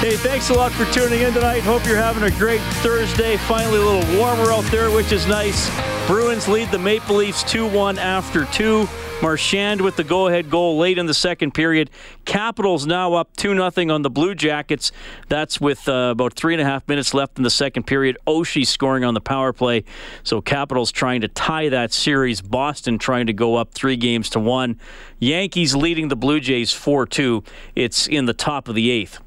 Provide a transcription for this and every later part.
Hey, thanks a lot for tuning in tonight. Hope you're having a great Thursday. Finally a little warmer out there, which is nice. Bruins lead the Maple Leafs 2-1 after 2. Marchand with the go-ahead goal late in the second period. Capitals now up 2-0 on the Blue Jackets. That's with about 3.5 minutes left in the second period. Oshie scoring on the power play. So Capitals trying to tie that series. Boston trying to go up 3-1. Yankees leading the Blue Jays 4-2. It's in the top of the eighth.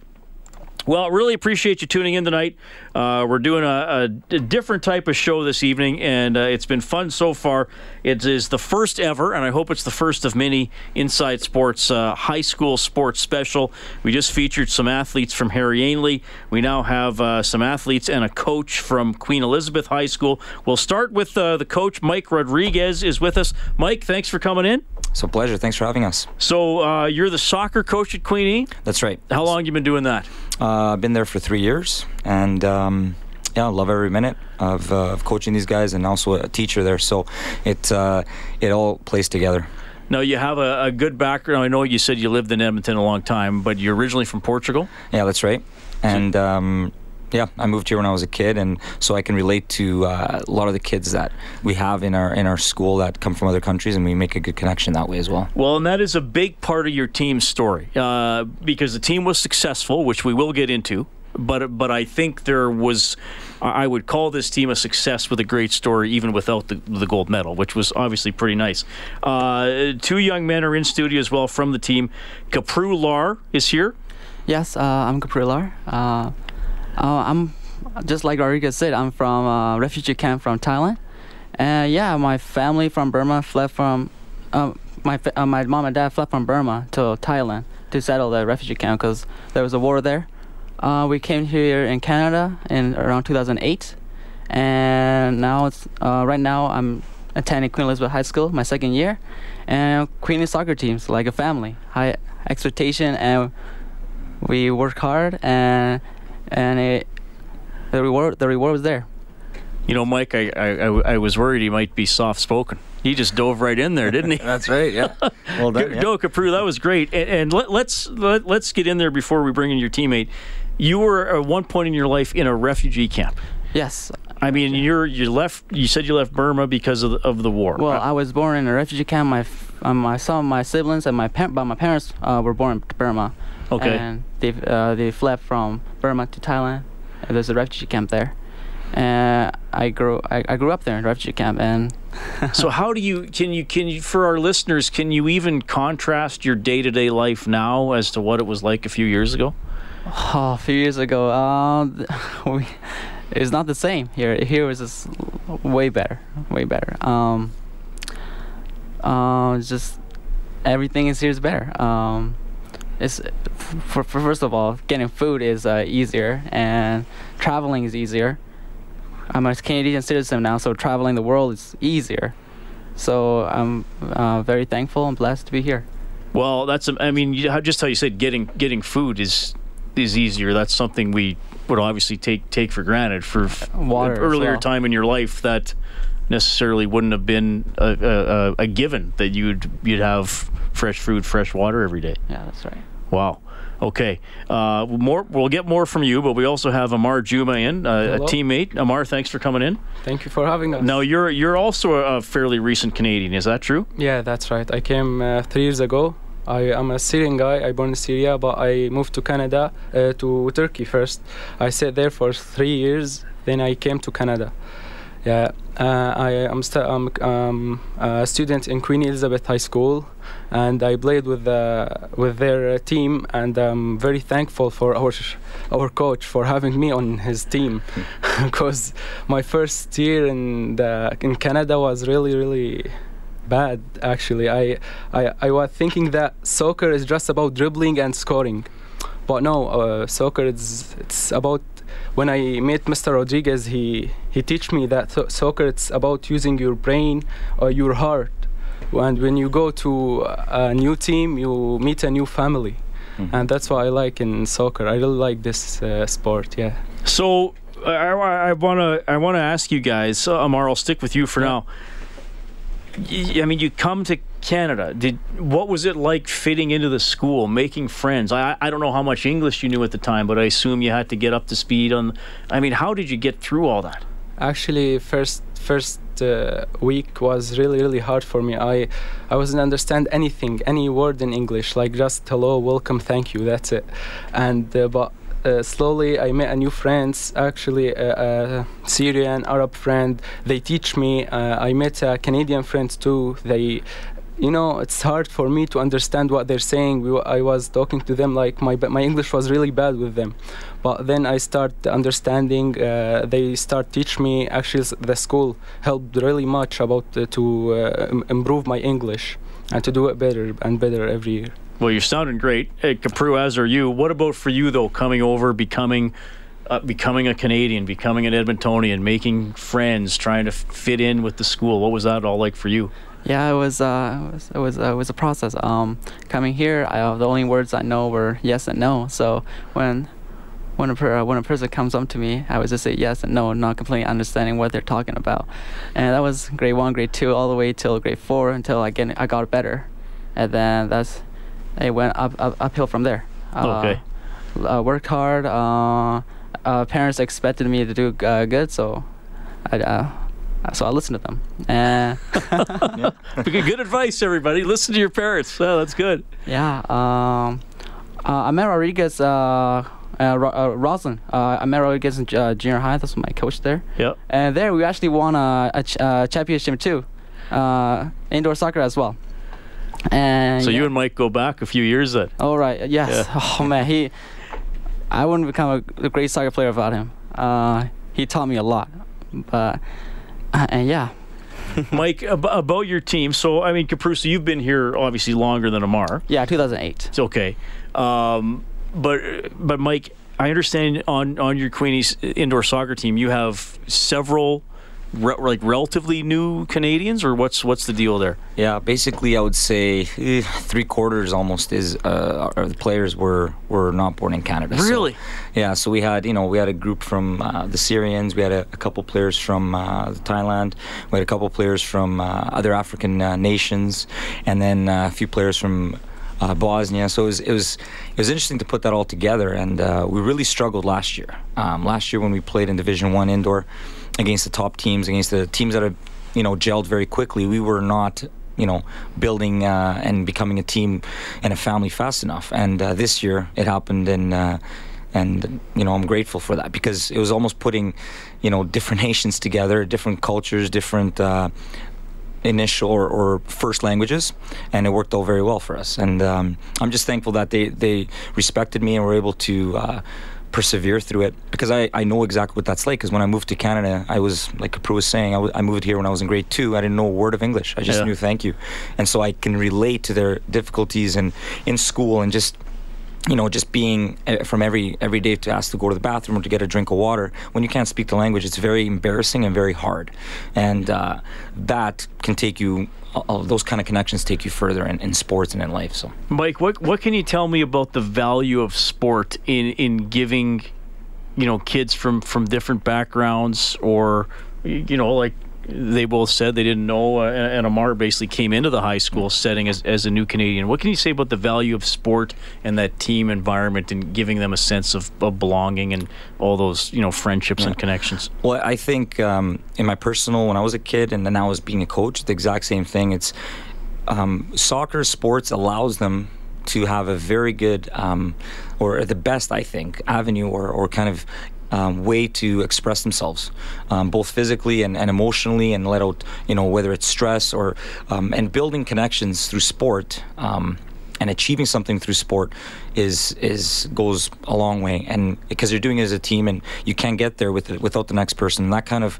Well, really appreciate you tuning in tonight. We're doing a different type of show this evening, and it's been fun so far. It is the first ever, and I hope it's the first of many, Inside Sports High School Sports Special. We just featured some athletes from Harry Ainlay. We now have some athletes and a coach from Queen Elizabeth High School. We'll start with the coach, Mike Rodriguez, is with us. Mike, thanks for coming in. It's a pleasure. Thanks for having us. So you're the soccer coach at Queen E? That's right. How long have you been doing that? I've been there for 3 years, and I love every minute of coaching these guys, and also a teacher there, so it all plays together. Now, you have a good background. I know you said you lived in Edmonton a long time, but you're originally from Portugal? Yeah, that's right. And I moved here when I was a kid, and so I can relate to a lot of the kids that we have in our school that come from other countries, and we make a good connection that way as well. Well, and that is a big part of your team's story, because the team was successful, which we will get into, but I think there was, I would call this team a success with a great story, even without the gold medal, which was obviously pretty nice. Two young men are in studio as well from the team. Kapru Lar is here. Yes, I'm Kapru Lar. I'm just like Rodriguez said. I'm from a refugee camp from Thailand, and my family from Burma fled from my mom and dad fled from Burma to Thailand to settle the refugee camp because there was a war there. We came here in Canada in around 2008, and now it's right now I'm attending Queen Elizabeth High School, my second year, and Queen is soccer teams like a family, high expectation, and we work hard and the reward was there. You know, Mike, I was worried he might be soft-spoken. He just dove right in there, didn't he? That's right, yeah. Well done. Go, Kapru, that was great. And let's get in there before we bring in your teammate. You were at one point in your life in a refugee camp. Yes. I mean, you said you left Burma because of the war. Well, I was born in a refugee camp. Some of my siblings and my parents were born in Burma. Okay. And they fled from Burma to Thailand. There's a refugee camp there, and I grew up there in a refugee camp. And so, how do you can you for our listeners, can you even contrast your day-to-day life now as to what it was like a few years ago? Oh, a few years ago, it's not the same here. Here was just way better. Just everything is here is better. It's for first of all, getting food is easier, and traveling is easier. I'm a Canadian citizen now, so traveling the world is easier. So I'm very thankful and blessed to be here. Well, just how you said getting food is easier. That's something we would obviously take for granted for an earlier time in your life that necessarily wouldn't have been a given that you'd have fresh food, fresh water every day. Yeah, that's right. Wow. Okay. We'll get more from you, but we also have Amar Juma in, a teammate. Amar, thanks for coming in. Thank you for having us. Now, you're also a fairly recent Canadian. Is that true? Yeah, that's right. I came 3 years ago. I am a Syrian guy. I born in Syria, but I moved to Canada, to Turkey first. I stayed there for 3 years. Then I came to Canada. Yeah, I'm a student in Queen Elizabeth High School, and I played with their team, and I'm very thankful for our coach for having me on his team, because my first year in Canada was really, really bad. Actually, I was thinking that soccer is just about dribbling and scoring, But no, soccer it's about. When I met Mr. Rodriguez, he taught me that soccer it's about using your brain or your heart. And when you go to a new team, you meet a new family, and that's what I like in soccer. I really like this sport. Yeah. So I wanna ask you guys, Amar, I'll stick with you for now. I mean, you come to Canada. What was it like fitting into the school, making friends? I don't know how much English you knew at the time, but I assume you had to get up to speed on. I mean, how did you get through all that? Actually, first week was really hard for me. I wasn't understand anything, any word in English, like just hello, welcome, thank you, that's it. And but slowly I met a new friends, actually a Syrian Arab friend. They teach me. I met a Canadian friend too. They, you know, it's hard for me to understand what they're saying. I was talking to them like my English was really bad with them, but then I start understanding. They start teach me. Actually, the school helped really much about to improve my English and to do it better and better every year. Well, you're sounding great, hey, Kapru, as are you. What about for you though? Coming over, becoming a Canadian, becoming an Edmontonian, making friends, trying to fit in with the school. What was that all like for you? Yeah, it was a process. Coming here, the only words I know were yes and no. So when a person comes up to me, I would just say yes and no, not completely understanding what they're talking about. And that was grade 1, grade 2, all the way till grade 4 until I got better, and then it went uphill from there. Okay. Worked hard. Parents expected me to do good, so I listen to them. Good advice, everybody. Listen to your parents. Oh, that's good. Yeah. Amar Rodriguez, Roslyn. Amar Rodriguez in junior high. That's my coach there. Yep. And there we actually won a championship too, indoor soccer as well. And so you and Mike go back a few years then. All right. Yes. Yeah. Oh man, I wouldn't become a great soccer player without him. He taught me a lot, but. And yeah. Mike, about your team, so I mean, Kapru, you've been here obviously longer than Amar. Yeah, 2008. It's okay. But Mike, I understand on your Queenies indoor soccer team, you have several relatively new Canadians, or what's the deal there? Yeah, basically I would say 3/4 almost is the players were not born in Canada. Really? So, yeah, so we had a group from the Syrians, we had a couple players from Thailand, we had a couple players from other African nations, and then a few players from Bosnia. So it was interesting to put that all together, and we really struggled last year. Last year when we played in Division 1 indoor against the top teams, against the teams that have, you know, gelled very quickly, we were not, you know, building and becoming a team and a family fast enough. And this year it happened, and you know, I'm grateful for that, because it was almost putting, you know, different nations together, different cultures, different initial or first languages, and it worked all very well for us. And I'm just thankful that they respected me and were able to persevere through it, because I know exactly what that's like. Because when I moved to Canada, I was, like Kapru was saying, I moved here when I was in grade 2. I didn't know a word of English. I just knew thank you. And so I can relate to their difficulties and in school, and just, you know, just being from every day to ask to go to the bathroom or to get a drink of water. When you can't speak the language, it's very embarrassing and very hard. And that can take you, those kind of connections take you further in sports and in life. So, Mike, what can you tell me about the value of sport in giving, you know, kids from different backgrounds, or, you know, like they both said they didn't know, and Amar basically came into the high school setting as a new Canadian. What can you say about the value of sport and that team environment and giving them a sense of belonging and all those, you know, friendships and connections? Well, I think in my personal, when I was a kid and then I was being a coach, the exact same thing. It's soccer, sports allows them to have a very good, or the best, I think, avenue or kind of way to express themselves, both physically and emotionally, and let out, you know, whether it's stress or and building connections through sport and achieving something through sport goes a long way, and because you're doing it as a team, and you can't get there without the next person. And that kind of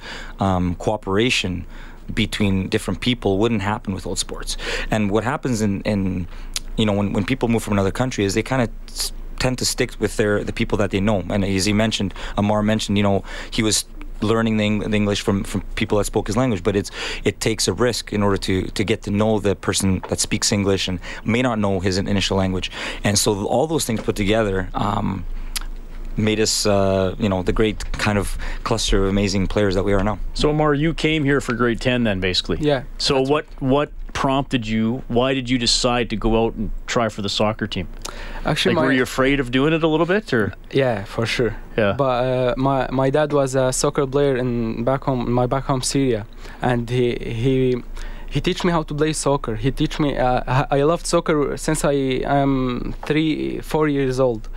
cooperation between different people wouldn't happen without sports. And what happens in you know when people move from another country is they kind of tend to stick with the people that they know. And as he mentioned, Amar mentioned, you know, he was learning the English from people that spoke his language, but it takes a risk in order to get to know the person that speaks English and may not know his initial language. And so all those things put together made us, you know, the great kind of cluster of amazing players that we are now. So, Amar, you came here for grade 10 then, basically. Yeah. So what prompted you? Why did you decide to go out and try for the soccer team? Actually, like, were you afraid of doing it a little bit, or? Yeah, for sure. Yeah. But my dad was a soccer player in my back home Syria, and he teach me how to play soccer. He teach me. I loved soccer since I am 3-4 years old.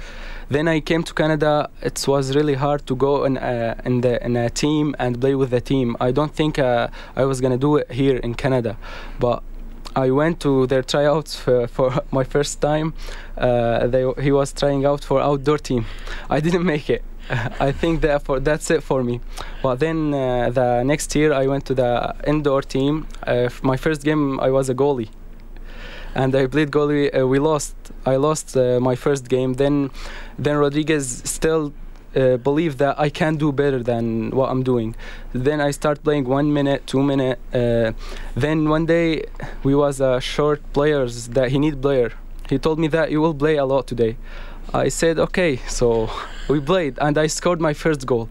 Then I came to Canada. It was really hard to go in a team and play with the team. I don't think I was gonna do it here in Canada, but I went to their tryouts for my first time. He was trying out for outdoor team. I didn't make it. I think that's it for me. But then the next year I went to the indoor team. My first game I was a goalie. And I played goalie. We lost. I lost my first game. Then Rodriguez still believed that I can do better than what I'm doing. Then I start playing 1 minute, 2 minute. Then one day we was short players that he need player. He told me that you will play a lot today. I said okay. So we played, and I scored my first goal.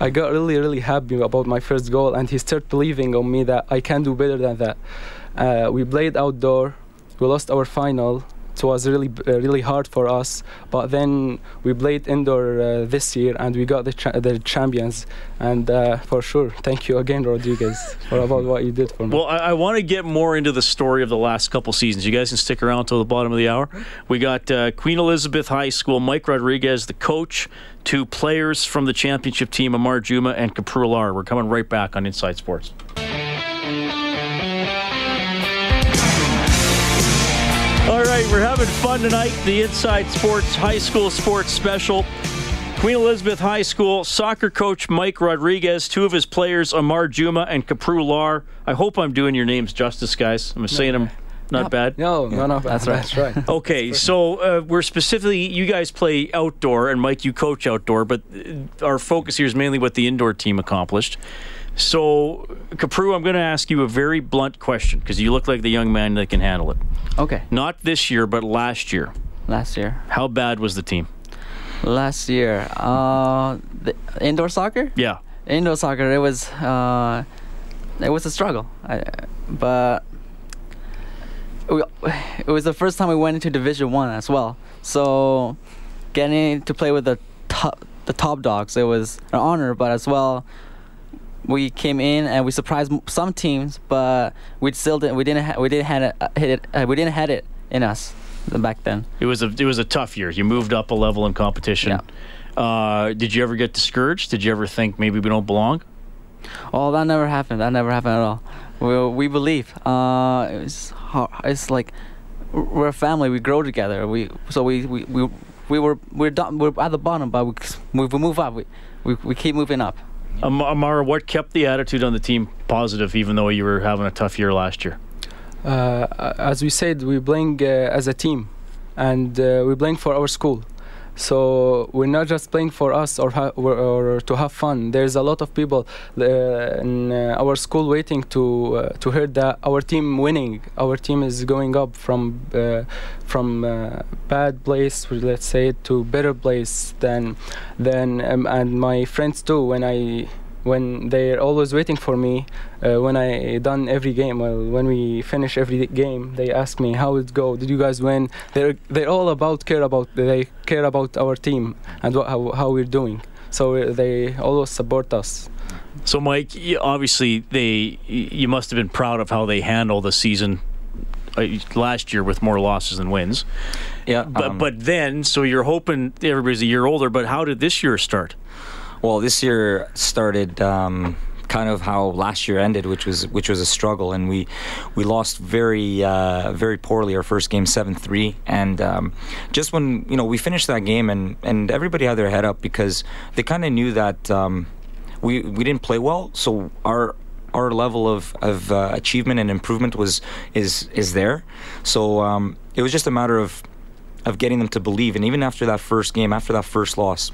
I got really happy about my first goal, and he started believing on me that I can do better than that. We played outdoor. We lost our final. It was really hard for us. But then we played indoor this year, and we got the champions. And for sure, thank you again, Rodriguez, for about what you did for me. Well, I want to get more into the story of the last couple seasons. You guys can stick around till the bottom of the hour. We got Queen Elizabeth High School, Mike Rodriguez, the coach, two players from the championship team, Amar Juma and Kapru Lar. We're coming right back on Inside Sports. All right, we're having fun tonight. The Inside Sports High School Sports Special. Queen Elizabeth High School soccer coach Mike Rodriguez, two of his players, Amar Juma and Kapru Lar. I hope I'm doing your names justice, guys. I'm saying them not bad. No, that's right. That's right. Okay, so we're specifically, you guys play outdoor, and Mike, you coach outdoor, but our focus here is mainly what the indoor team accomplished. So, Kapru, I'm going to ask you a very blunt question, because you look like the young man that can handle it. Okay. Not this year, but last year. Last year. How bad was the team? Last year. The indoor soccer? Yeah. Indoor soccer, it was a struggle. It was the first time we went into Division I as well. So, getting to play with the top dogs, it was an honor, but as well, we came in and we surprised some teams, but we still didn't. We didn't have it in us back then. It was a tough year. You moved up a level in competition. Yeah. Did you ever get discouraged? Did you ever think maybe we don't belong? Oh, that never happened. That never happened at all. We believe. It's hard. It's like we're a family. We grow together. We're at the bottom, but we move up. We keep moving up. Amar, what kept the attitude on the team positive, even though you were having a tough year last year? As we said, we're playing as a team, and we're playing for our school. So we're not just playing for us or to have fun. There's a lot of people in our school waiting to hear that our team winning. Our team is going up from bad place, let's say, to better place than and my friends too. When they're always waiting for me, when I done every game, when we finish every game, they ask me how it go. Did you guys win? They're all about they care about our team and how we're doing. So they always support us. So Mike, obviously you must have been proud of how they handled the season last year with more losses than wins. Yeah. But then, so you're hoping everybody's a year older. But how did this year start? Well, this year started kind of how last year ended, which was a struggle, and we lost very poorly our first game 7-3, and just when we finished that game, and everybody had their head up because they kind of knew that we didn't play well, so our level of achievement and improvement is there, so it was just a matter of of getting them to believe. And even after that first game, after that first loss,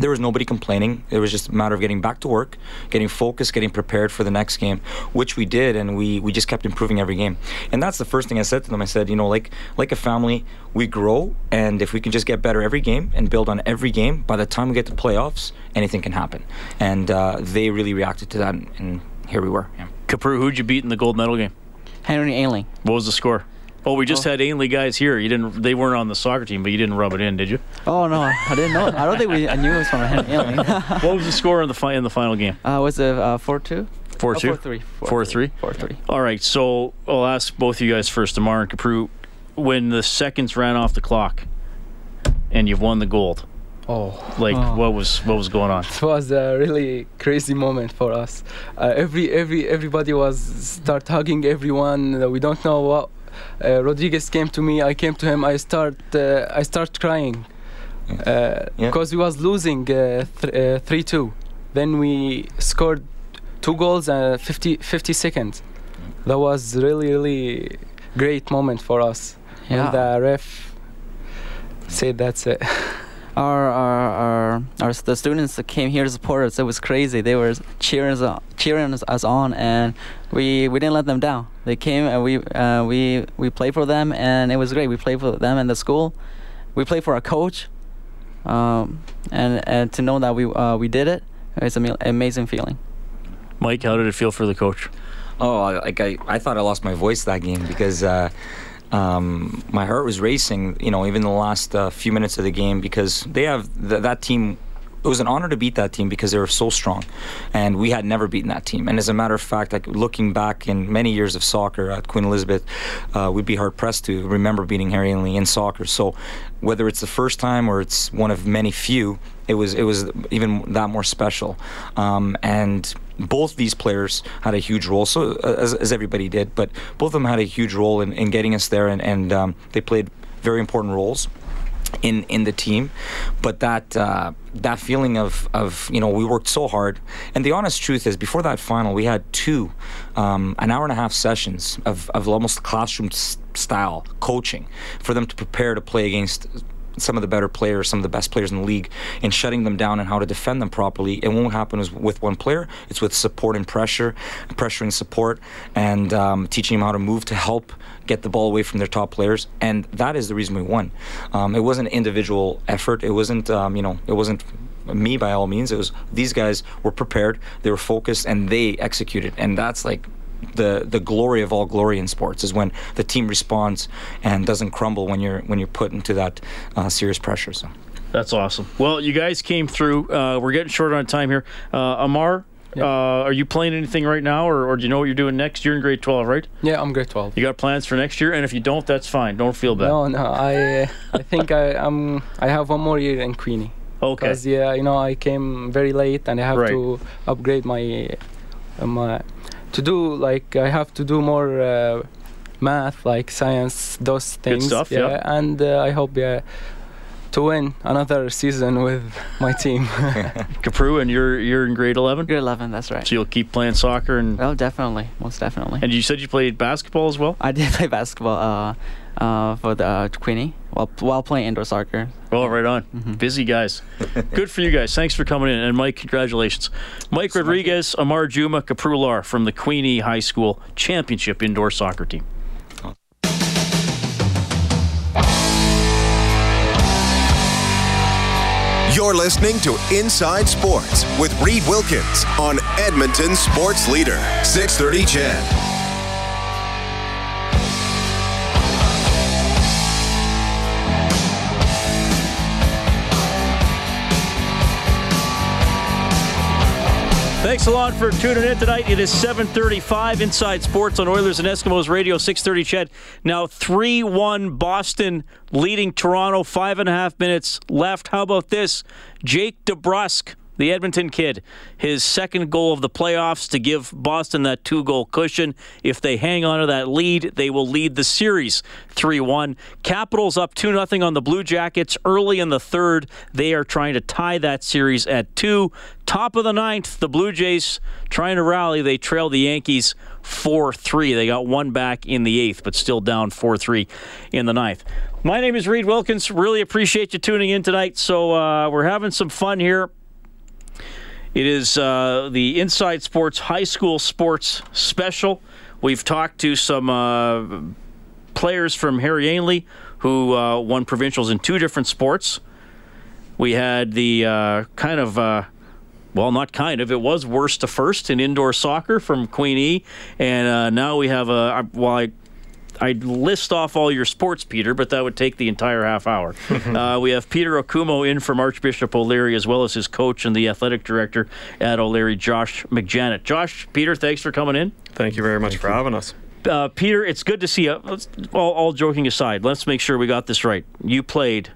there was nobody complaining. It was just a matter of getting back to work, getting focused, getting prepared for the next game, which we did, and we just kept improving every game. And that's the first thing I said to them. I said, you know, like a family, we grow, and if we can just get better every game and build on every game, by the time we get to playoffs, anything can happen. And they really reacted to that, and here we were. Yeah. Kapru, who'd you beat in the gold medal game? Harry Ainlay. What was the score? Oh, we just had Ainlay guys here. You didn't. They weren't on the soccer team, but you didn't rub it in, did you? Oh no, I didn't know. I don't think I knew it was from Ainlay. What was the score in the final game? Was it 4-2? 4-2. 4-3. 4-3. 4-3. All right. So I'll ask both of you guys first, Amar and Kapru. When the seconds ran off the clock, and you've won the gold. What was going on? It was a really crazy moment for us. Everybody was start hugging everyone. We don't know what. Rodriguez came to me. I came to him. I start crying because we was losing 3-2. Then we scored 2 goals and 50 seconds. That was really great moment for us. Yeah. And the ref said that's it. The students that came here to support us, it was crazy. They were cheering us on, and we didn't let them down. They came and we played for them, and it was great. We played for them and the school. We played for our coach, and to know that we did it, it's an amazing feeling. Mike, how did it feel for the coach? Oh, I thought I lost my voice that game because. My heart was racing, you know, even the last few minutes of the game, because they have that team. It was an honor to beat that team because they were so strong, and we had never beaten that team. And as a matter of fact, like looking back in many years of soccer at Queen Elizabeth, we'd be hard pressed to remember beating Harry Ainlay in soccer. So whether it's the first time or it's one of many few, it was even that more special. And both these players had a huge role, so as everybody did, but both of them had a huge role in getting us there, and they played very important roles in the team. But that feeling of you know, we worked so hard. And the honest truth is, before that final, we had 2 an hour and a half sessions of almost classroom style coaching for them to prepare to play against some of the better players, some of the best players in the league, and shutting them down and how to defend them properly. It won't happen with one player. It's with support and pressure, pressuring support, and teaching them how to move to help get the ball away from their top players. And that is the reason we won. It wasn't individual effort. It wasn't, it wasn't me by all means. It was these guys were prepared, they were focused, and they executed. And that's like the glory of all glory in sports, is when the team responds and doesn't crumble when you're put into that serious pressure. So that's awesome. Well, you guys came through. We're getting short on time here. Amar, yeah. Are you playing anything right now, or do you know what you're doing next? You're in grade 12, right? Yeah, I'm grade 12. You got plans for next year, and if you don't, that's fine. Don't feel bad. No, I think I have one more year in Queenie. Okay. Because I came very late, and I have to upgrade my. I have to do more math, like science, those things. Good stuff, yeah. And I hope to win another season with my team. Kapru, and you're in grade 11? Grade 11, that's right. So you'll keep playing soccer? And well, definitely, most definitely. And you said you played basketball as well? I did play basketball for the Queenie while playing indoor soccer. Well, right on. Mm-hmm. Busy guys. Good for you guys. Thanks for coming in. And Mike, congratulations. Mike Rodriguez, Amar Juma, Kapru Lar from the Queenie High School Championship Indoor Soccer Team. You're listening to Inside Sports with Reed Wilkins on Edmonton Sports Leader, 630 CHED. Thanks a lot for tuning in tonight. It is 7:35 Inside Sports on Oilers and Eskimos Radio, 630 CHED. Now 3-1 Boston leading Toronto, 5.5 minutes left. How about this? Jake DeBrusk the Edmonton kid, his second goal of the playoffs to give Boston that two-goal cushion. If they hang on to that lead, they will lead the series 3-1. Capitals up 2-0 on the Blue Jackets early in the third. They are trying to tie that series at 2. Top of the ninth, the Blue Jays trying to rally. They trail the Yankees 4-3. They got one back in the eighth, but still down 4-3 in the ninth. My name is Reed Wilkins. Really appreciate you tuning in tonight. So we're having some fun here. It is the Inside Sports High School Sports Special. We've talked to some players from Harry Ainlay who won provincials in 2 different sports. We had the it was worst to first in indoor soccer from Queen E. And now we have I'd list off all your sports, Peter, but that would take the entire half hour. We have Peter Okumu in from Archbishop O'Leary, as well as his coach and the athletic director at O'Leary, Josh McJanet. Josh, Peter, thanks for coming in. Thank you very much for having us. Peter, it's good to see you. All joking aside, let's make sure we got this right. You played.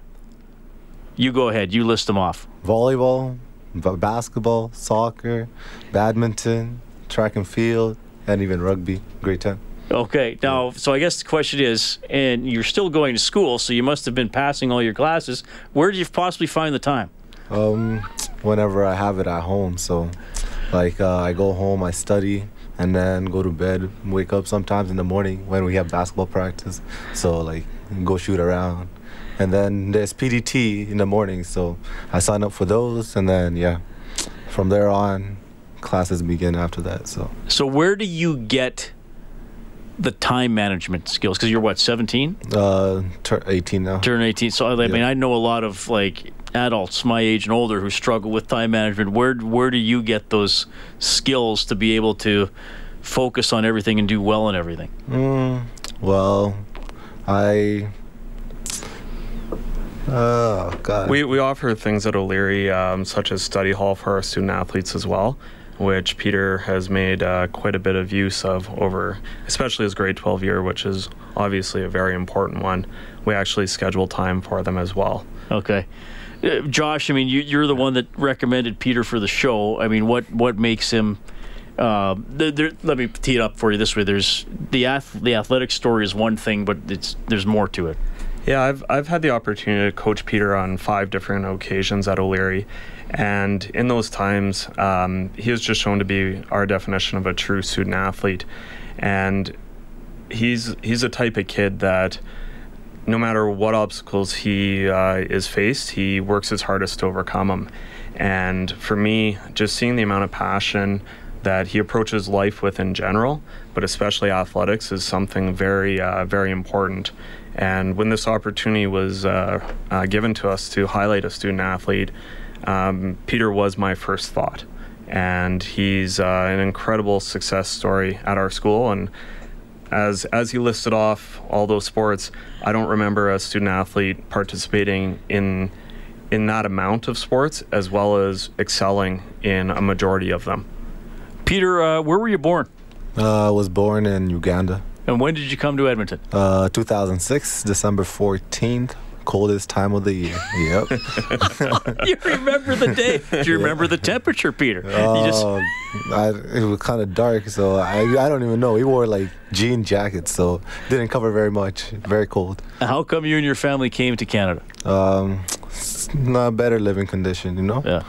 You go ahead. You list them off. Volleyball, basketball, soccer, badminton, track and field, and even rugby. Grade 10. Okay, now, so I guess the question is, and you're still going to school, so you must have been passing all your classes. Where do you possibly find the time? Whenever I have it at home. So, I go home, I study, and then go to bed, wake up sometimes in the morning when we have basketball practice. So, go shoot around. And then there's PDT in the morning, so I sign up for those, and then, from there on, classes begin after that. So where do you get the time management skills? Because you're what, 17? Turn 18 now. Turn 18. So I know a lot of adults my age and older who struggle with time management. Where do you get those skills to be able to focus on everything and do well in everything? We offer things at O'Leary, such as study hall for our student athletes as well, which Peter has made quite a bit of use of over, especially his grade 12 year, which is obviously a very important one. We actually schedule time for them as well. Okay. Josh, I mean, you're the one that recommended Peter for the show. I mean, what makes him... let me tee it up for you this way. There's the athletic story is one thing, but there's more to it. Yeah, I've had the opportunity to coach Peter on 5 different occasions at O'Leary, and in those times, he has just shown to be our definition of a true student athlete, and he's a type of kid that no matter what obstacles he is faced, he works his hardest to overcome them. And for me, just seeing the amount of passion that he approaches life with in general, but especially athletics, is something very, very important. And when this opportunity was given to us to highlight a student athlete, Peter was my first thought. And he's an incredible success story at our school. And as he listed off all those sports, I don't remember a student athlete participating in that amount of sports, as well as excelling in a majority of them. Peter, where were you born? I was born in Uganda. And when did you come to Edmonton? 2006, December 14th. Coldest time of the year. Yep. You remember the day. Do you remember the temperature, Peter? It was kind of dark, so I don't even know. We wore jean jackets, so didn't cover very much. Very cold. How come you and your family came to Canada? Not better living condition, you know? Yeah.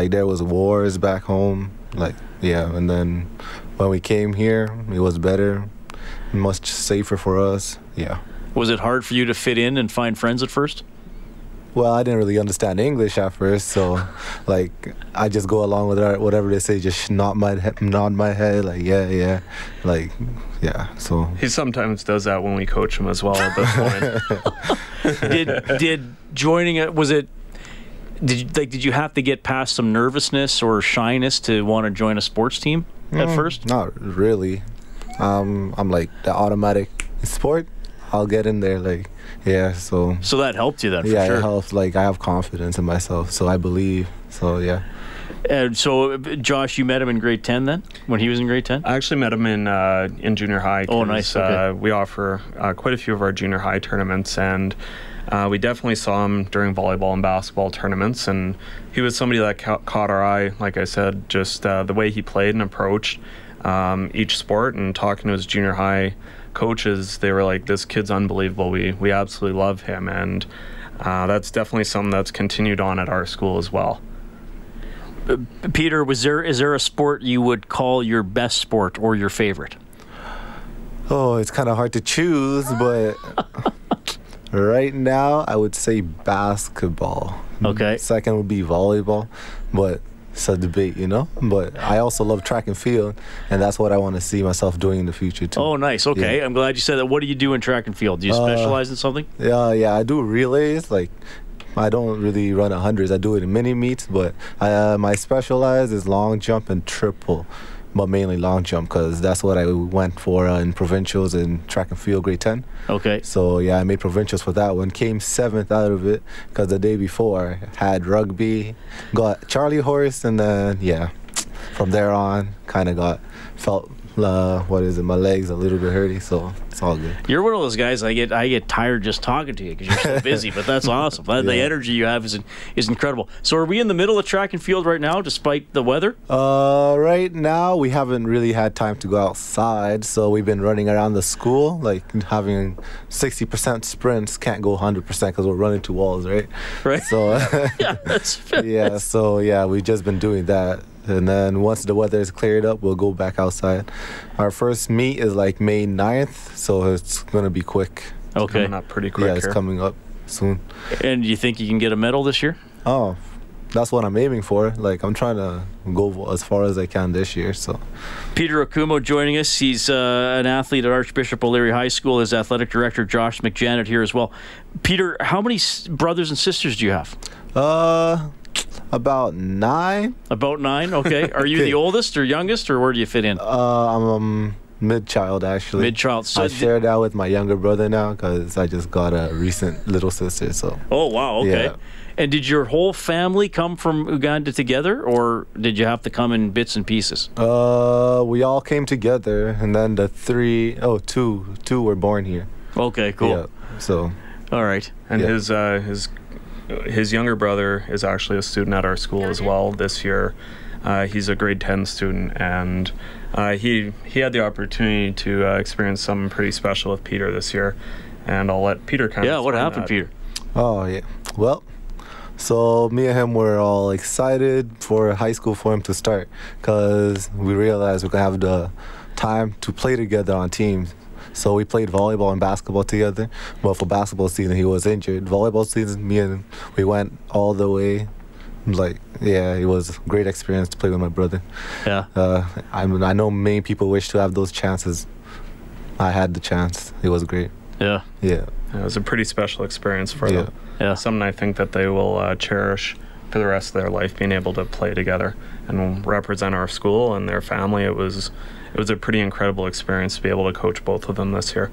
There was wars back home. And then when we came here, it was better, much safer for us. Yeah. Was it hard for you to fit in and find friends at first? Well, I didn't really understand English at first, so I just go along with whatever they say, just nod my head, yeah. So he sometimes does that when we coach him as well at this point. Did joining it, was it? Did you have to get past some nervousness or shyness to want to join a sports team at first? Not really. I'm the automatic sport. I'll get in there, yeah. So that helped you then, for sure. Yeah, it helped. I have confidence in myself, so I believe. So yeah. And so, Josh, you met him in grade 10 then, when he was in grade 10? I actually met him in junior high. Oh, nice. Okay. We offer quite a few of our junior high tournaments, and We definitely saw him during volleyball and basketball tournaments, and he was somebody that caught our eye, like I said, just the way he played and approached each sport. And talking to his junior high coaches, they were like, this kid's unbelievable. We absolutely love him, and that's definitely something that's continued on at our school as well. Peter, is there a sport you would call your best sport or your favorite? Oh, it's kind of hard to choose, but right now I would say basketball. Okay. Second would be volleyball, but it's a debate, you know? But I also love track and field, and that's what I want to see myself doing in the future, too. Oh, nice. Okay. Yeah. I'm glad you said that. What do you do in track and field? Do you specialize in something? Yeah, I do relays. Like, I don't really run 100s. I do it in mini meets, but my specialize is long jump and triple, but mainly long jump because that's what I went for in provincials in track and field grade 10. Okay. So, yeah, I made provincials for that one. Came 7th out of it because the day before had rugby, got Charlie horse, and then, yeah, from there on kind of felt... my legs a little bit hurty, so it's all good. You're one of those guys I get tired just talking to you because you're so busy, but that's awesome. Yeah. The energy you have is incredible. So are we in the middle of track and field right now, despite the weather? Right now we haven't really had time to go outside, so we've been running around the school, like having 60% sprints, can't go 100% because we're running to walls, right? Right. So yeah, so we've just been doing that. And then once the weather is cleared up, we'll go back outside. Our first meet is like May 9th, so it's going to be quick. Okay. Coming up pretty quick. Yeah, it's coming up soon. And do you think you can get a medal this year? Oh, that's what I'm aiming for. Like, I'm trying to go as far as I can this year. So, Peter Okumu joining us. He's an athlete at Archbishop O'Leary High School. His athletic director, Josh McJanet, here as well. Peter, how many brothers and sisters do you have? About 9. About 9, okay. Are you the oldest or youngest, or where do you fit in? I'm mid-child, actually. Mid-child. So I share that with my younger brother now because I just got a recent little sister. So. Oh, wow, okay. Yeah. And did your whole family come from Uganda together, or did you have to come in bits and pieces? We all came together, and then the two were born here. Okay, cool. Yeah, so. All right. And his younger brother is actually a student at our school as well this year. He's a grade 10 student, and he had the opportunity to experience something pretty special with Peter this year. And I'll let Peter kind of. Yeah, what happened, Peter? Oh, yeah. Well, so me and him were all excited for high school for him to start because we realized we could have the time to play together on teams. So we played volleyball and basketball together. But for basketball season, he was injured. Volleyball season, me and him, we went all the way. Like, yeah, it was a great experience to play with my brother. Yeah. I know many people wish to have those chances. I had the chance. It was great. Yeah. Yeah. It was a pretty special experience for them. Yeah. Something I think that they will cherish for the rest of their life, being able to play together and represent our school and their family. It was a pretty incredible experience to be able to coach both of them this year.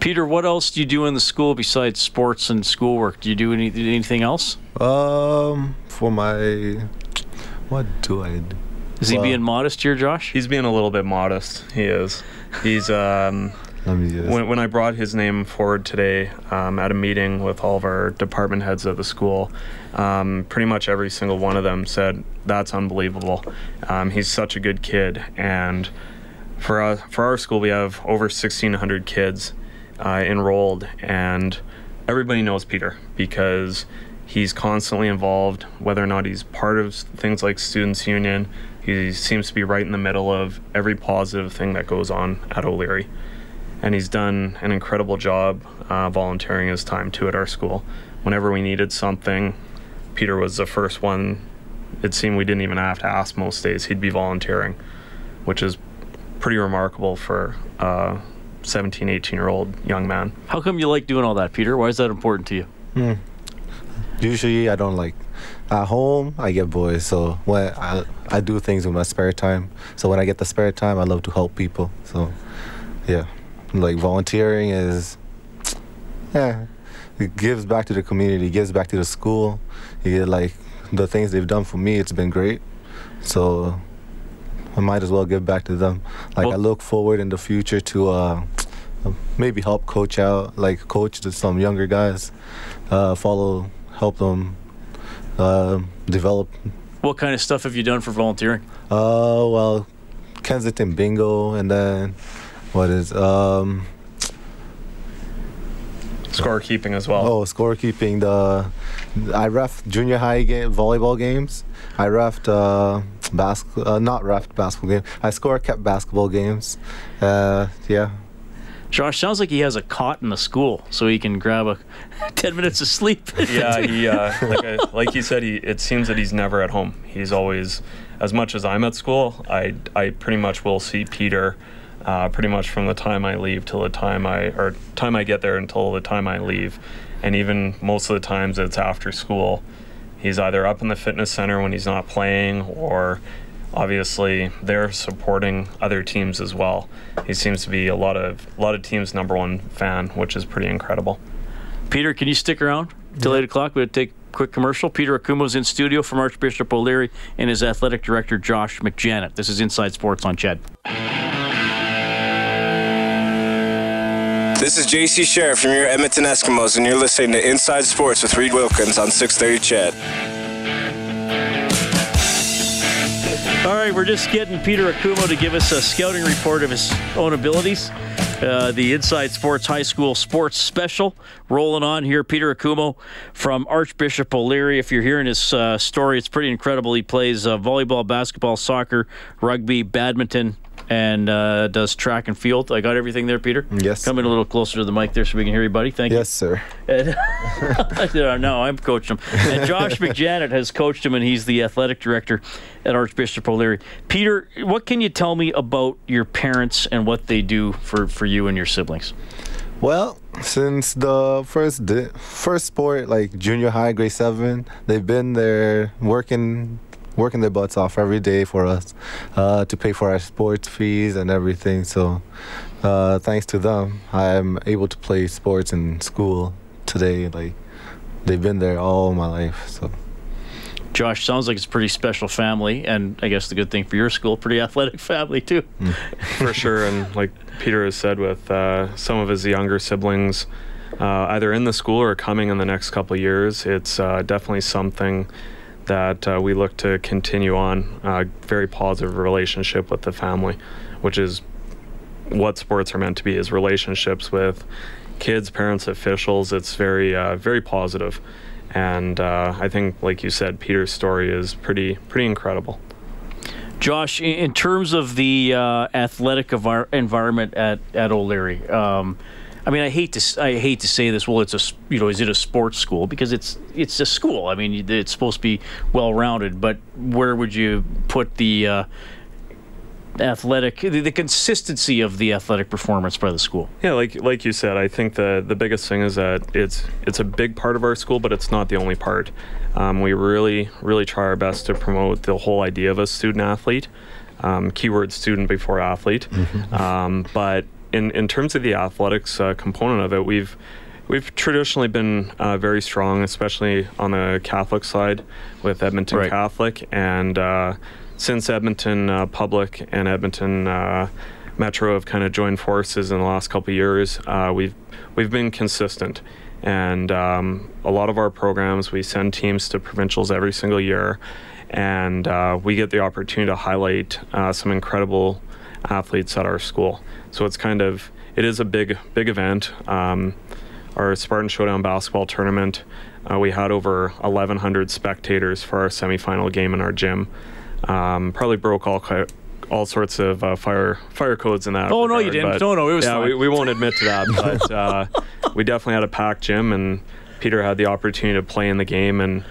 Peter, what else do you do in the school besides sports and schoolwork? Do you do anything else? What do I do? Is he being modest here, Josh? He's being a little bit modest. He is. He's when I brought his name forward today at a meeting with all of our department heads of the school, pretty much every single one of them said, that's unbelievable. He's such a good kid. And for our school, we have over 1,600 kids enrolled, and everybody knows Peter because he's constantly involved, whether or not he's part of things like Students' Union. He seems to be right in the middle of every positive thing that goes on at O'Leary. And he's done an incredible job volunteering his time, too, at our school. Whenever we needed something, Peter was the first one. It seemed we didn't even have to ask most days. He'd be volunteering, which is pretty remarkable for a 17, 18-year-old young man. How come you like doing all that, Peter? Why is that important to you? Usually I don't like. At home, I get bored, so when I do things with my spare time. So when I get the spare time, I love to help people. So, yeah. Like, volunteering is, it gives back to the community, gives back to the school. You get, like, the things they've done for me, it's been great. So I might as well give back to them. Like, I look forward in the future to maybe help coach out, like, coach to some younger guys help them develop. What kind of stuff have you done for volunteering? Well, Kensington Bingo, and then what is scorekeeping as well. Oh, scorekeeping. I ref junior high volleyball games. I refed basketball games. I kept basketball games. Yeah. Josh, sounds like he has a cot in the school, so he can grab a 10 minutes of sleep. Yeah, he, like you said, it seems that he's never at home. He's always, as much as I'm at school, I pretty much will see Peter pretty much from the time I leave till the time I get there until the time I leave. And even most of the times it's after school, he's either up in the fitness center when he's not playing, or obviously they're supporting other teams as well. He seems to be a lot of teams' #1 fan, which is pretty incredible. Peter, can you stick around till 8 o'clock? We'll take a quick commercial. Peter Okumu's in studio from Archbishop O'Leary and his athletic director, Josh McJanet. This is Inside Sports on CHED. This is JC Sheriff from your Edmonton Eskimos, and you're listening to Inside Sports with Reed Wilkins on 630 CHED. All right, we're just getting Peter Okumu to give us a scouting report of his own abilities. The Inside Sports High School Sports Special rolling on here. Peter Okumu from Archbishop O'Leary. If you're hearing his story, it's pretty incredible. He plays volleyball, basketball, soccer, rugby, badminton, and does track and field. I got everything there, Peter? Yes. Come in a little closer to the mic there so we can hear you, buddy. Thank you. Yes, sir. And no, I'm coaching him. And Josh McJanet has coached him, and he's the athletic director at Archbishop O'Leary. Peter, what can you tell me about your parents and what they do for you and your siblings? Well, since the first sport, like junior high, grade 7, they've been there working their butts off every day for us to pay for our sports fees and everything. So thanks to them, I'm able to play sports in school today. Like, they've been there all my life. So Josh, sounds like it's a pretty special family, and I guess the good thing for your school, pretty athletic family too. For sure. And like Peter has said, with some of his younger siblings either in the school or coming in the next couple of years, it's definitely something that we look to continue on a very positive relationship with the family, which is what sports are meant to be, is relationships with kids, parents, officials. It's very, very positive. And I think, like you said, Peter's story is pretty incredible. Josh, in terms of the athletic environment at O'Leary, I mean, I hate to say this. Well, it's a, is it a sports school? Because it's a school. I mean, it's supposed to be well-rounded. But where would you put the the consistency of the athletic performance by the school? Yeah, like you said, I think the biggest thing is that it's a big part of our school, but it's not the only part. We really try our best to promote the whole idea of a student athlete. Keyword student before athlete, but. In terms of the athletics component of it, we've traditionally been very strong, especially on the Catholic side with Edmonton right. Catholic. And since Edmonton Public and Edmonton Metro have kind of joined forces in the last couple of years, we've been consistent. And a lot of our programs, we send teams to provincials every single year, and we get the opportunity to highlight some incredible athletes at our school. So it's it is a big event. Our Spartan Showdown basketball tournament, we had over 1,100 spectators for our semifinal game in our gym. Probably broke all sorts of fire codes in that. Oh, regard, no, you didn't. No, it was fine. We won't admit to that, but we definitely had a packed gym, and Peter had the opportunity to play in the game, and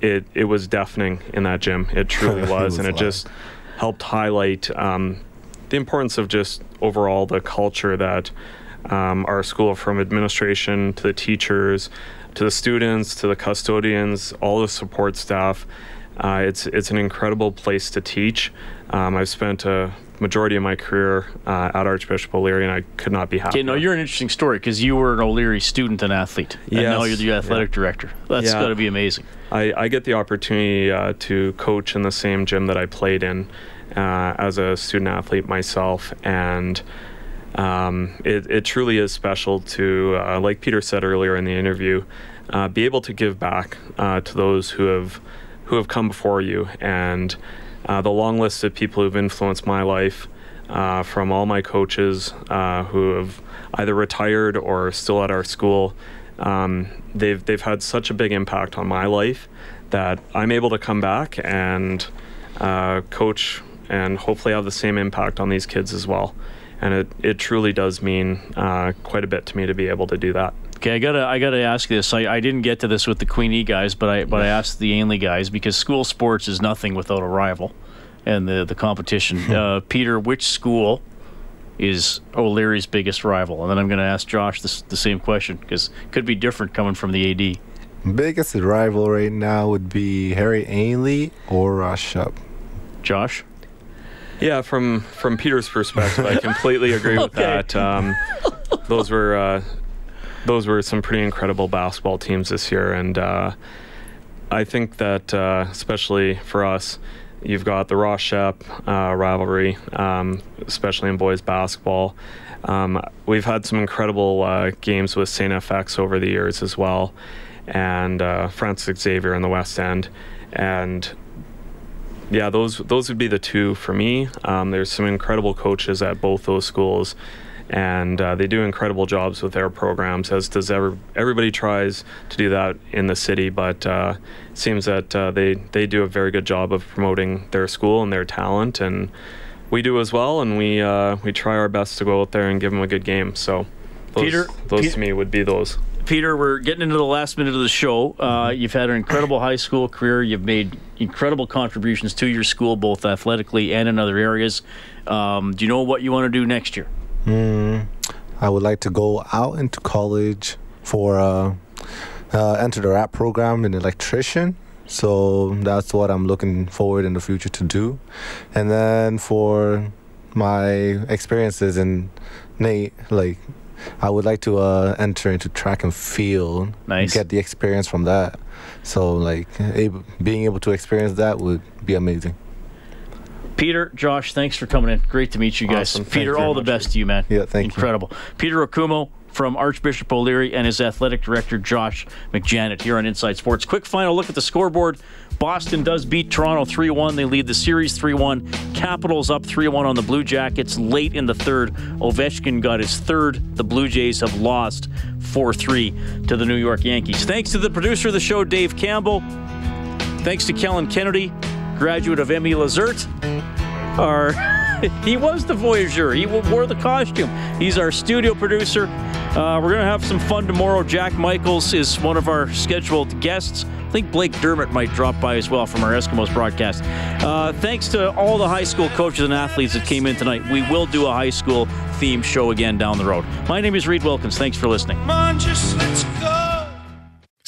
it was deafening in that gym. It truly was, and it just helped highlight the importance of just overall the culture that our school, from administration to the teachers, to the students, to the custodians, all the support staff, it's an incredible place to teach. I've spent a majority of my career at Archbishop O'Leary, and I could not be happier. Okay, no, you're an interesting story, because you were an O'Leary student and athlete, and now you're the athletic director. That's got to be amazing. I get the opportunity to coach in the same gym that I played in as a student-athlete myself, and it truly is special to, like Peter said earlier in the interview, be able to give back to those who have come before you, and the long list of people who've influenced my life, from all my coaches who have either retired or are still at our school. They've had such a big impact on my life that I'm able to come back and coach and hopefully have the same impact on these kids as well. And it truly does mean quite a bit to me to be able to do that. Okay, I gotta ask this. I didn't get to this with the Queen E guys, but I asked the Ainlay guys, because school sports is nothing without a rival, and the competition. Peter, which school is O'Leary's biggest rival? And then I'm going to ask Josh the same question, because it could be different coming from the AD. Biggest rival right now would be Harry Ainlay or Ross Shupp. Josh. Yeah, from Peter's perspective, I completely agree with that. Those were some pretty incredible basketball teams this year, and I think that especially for us, you've got the Ross Shupp rivalry, especially in boys basketball. We've had some incredible games with St. FX over the years as well, and Francis Xavier in the West End, and yeah, those would be the two for me. There's some incredible coaches at both those schools, and they do incredible jobs with their programs, as does everybody tries to do that in the city, but it seems that they do a very good job of promoting their school and their talent, and we do as well, and we try our best to go out there and give them a good game. So those to me would be those. Peter, we're getting into the last minute of the show. You've had an incredible high school career. You've made incredible contributions to your school, both athletically and in other areas. Do you know what you want to do next year? I would like to go out into college for enter the RAP program in electrician. So that's what I'm looking forward in the future to do. And then for my experiences in Nate, I would like to enter into track and field. Nice. Get the experience from that. So being able to experience that would be amazing. Peter, Josh, thanks for coming in. Great to meet you guys. Awesome. Peter, all the best to you, man. Yeah, thank you. Incredible. Peter Okumu from Archbishop O'Leary and his athletic director, Josh McJanet, here on Inside Sports. Quick final look at the scoreboard. Boston does beat Toronto 3-1. They lead the series 3-1. Capitals up 3-1 on the Blue Jackets late in the third. Ovechkin got his third. The Blue Jays have lost 4-3 to the New York Yankees. Thanks to the producer of the show, Dave Campbell. Thanks to Kellen Kennedy, graduate of Emmy Lazert. He was the Voyageur. He wore the costume. He's our studio producer. We're going to have some fun tomorrow. Jack Michaels is one of our scheduled guests. I think Blake Dermott might drop by as well from our Eskimos broadcast. Thanks to all the high school coaches and athletes that came in tonight. We will do a high school themed show again down the road. My name is Reed Wilkins. Thanks for listening. Come on, just let's go.